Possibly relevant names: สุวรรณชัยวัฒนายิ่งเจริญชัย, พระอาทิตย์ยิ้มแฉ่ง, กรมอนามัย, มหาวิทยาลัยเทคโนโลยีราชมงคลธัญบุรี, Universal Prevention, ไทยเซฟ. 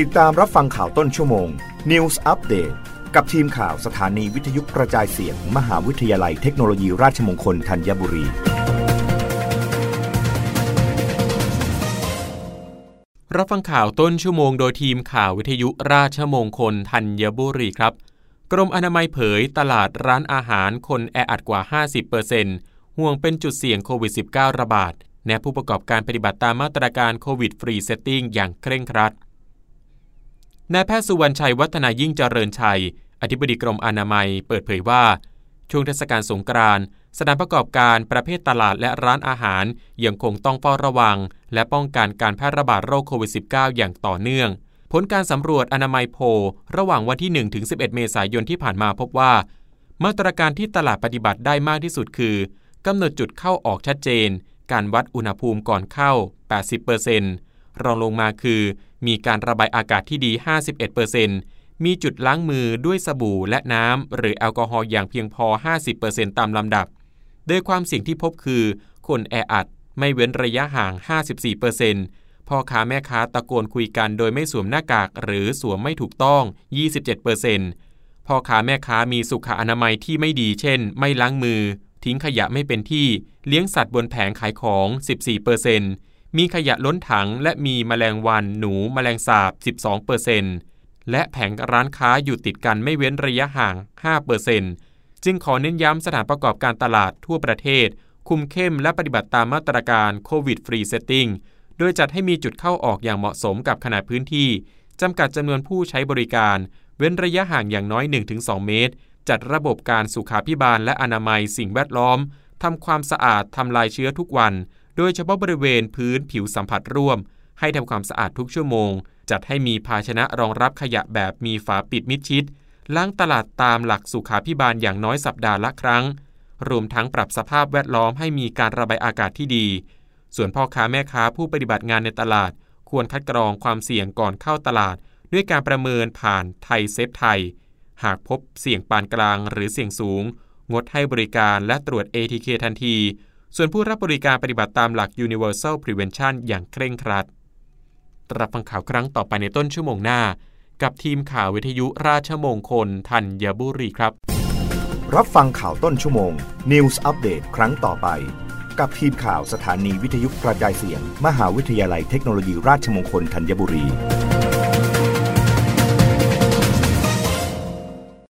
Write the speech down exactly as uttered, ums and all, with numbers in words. ติดตามรับฟังข่าวต้นชั่วโมง News Update กับทีมข่าวสถานีวิทยุกระจายเสียง มหาวิทยาลัยเทคโนโลยีราชมงคลธัญบุรีรับฟังข่าวต้นชั่วโมงโดยทีมข่าววิทยุราชมงคลธัญบุรีครับกรมอนามัยเผยตลาดร้านอาหารคนแออัดกว่า ห้าสิบเปอร์เซ็นต์ ห่วงเป็นจุดเสี่ยงโควิด สิบเก้า ระบาดแนะผู้ประกอบการปฏิบัติตามมาตรการโควิดฟรีเซตติ้งอย่างเคร่งครัดนายแพทย์สุวรรณชัยวัฒนายิ่งเจริญชัยอธิบดีกรมอนามัยเปิดเผยว่าช่วงเทศกาลสงกรานต์สถานประกอบการประเภทตลาดและร้านอาหารยังคงต้องเฝ้าระวังและป้องกันการแพร่ระบาดโรคโควิด สิบเก้า อย่างต่อเนื่องผลการสำรวจอนามัยโพลระหว่างวันที่ หนึ่งถึงสิบเอ็ด เมษายนที่ผ่านมาพบว่ามาตรการที่ตลาดปฏิบัติได้มากที่สุดคือกำหนดจุดเข้าออกชัดเจนการวัดอุณหภูมิก่อนเข้า แปดสิบเปอร์เซ็นต์ รองลงมาคือมีการระบายอากาศที่ดี ห้าสิบเอ็ดเปอร์เซ็นต์ มีจุดล้างมือด้วยสบู่และน้ำหรือแอลกอฮอล์อย่างเพียงพอ ห้าสิบเปอร์เซ็นต์ ตามลำดับโดยความเสี่ยงที่พบคือคนแออัดไม่เว้นระยะห่าง ห้าสิบสี่เปอร์เซ็นต์ พ่อค้าแม่ค้าตะโกนคุยกันโดยไม่สวมหน้ากากหรือสวมไม่ถูกต้อง ยี่สิบเจ็ดเปอร์เซ็นต์ พ่อค้าแม่ค้ามีสุขอนามัยที่ไม่ดีเช่นไม่ล้างมือทิ้งขยะไม่เป็นที่เลี้ยงสัตว์บนแผงขายของ สิบสี่เปอร์เซ็นต์ มีขยะล้นถังและมีแมลงวันหนูแมลงสาบ สิบสองเปอร์เซ็นต์ และแผงร้านค้าอยู่ติดกันไม่เว้นระยะห่าง ห้าเปอร์เซ็นต์ จึงขอเน้นย้ำสถานประกอบการตลาดทั่วประเทศคุมเข้มและปฏิบัติตามมาตรการโควิดฟรีเซตติ้งโดยจัดให้มีจุดเข้าออกอย่างเหมาะสมกับขนาดพื้นที่จำกัดจำนวนผู้ใช้บริการเว้นระยะห่างอย่างน้อย หนึ่งถึงสอง เมตรจัดระบบการสุขาภิบาลและอนามัยสิ่งแวดล้อมทำความสะอาดทำลายเชื้อทุกวันโดยเฉพาะบริเวณพื้นผิวสัมผัสร่วมให้ทำความสะอาดทุกชั่วโมงจัดให้มีภาชนะรองรับขยะแบบมีฝาปิดมิดชิดล้างตลาดตามหลักสุขาภิบาลอย่างน้อยสัปดาห์ละครั้งรวมทั้งปรับสภาพแวดล้อมให้มีการระบายอากาศที่ดีส่วนพ่อค้าแม่ค้าผู้ปฏิบัติงานในตลาดควรคัดกรองความเสี่ยงก่อนเข้าตลาดด้วยการประเมินผ่านไทยเซฟไทยหากพบเสี่ยงปานกลางหรือเสี่ยงสูงงดให้บริการและตรวจ เอ ที เค ทันทีส่วนผู้รับบริการปฏิบัติตามหลัก Universal Prevention อย่างเคร่งครัดรับฟังข่าวครั้งต่อไปในต้นชั่วโมงหน้ากับทีมข่าววิทยุราชมงคลธัญบุรีครับรับฟังข่าวต้นชั่วโมง News Update ครั้งต่อไปกับทีมข่าวสถานีวิทยุกระจายเสียงมหาวิทยาลัยเทคโนโลยีราชมงคลธัญบุรี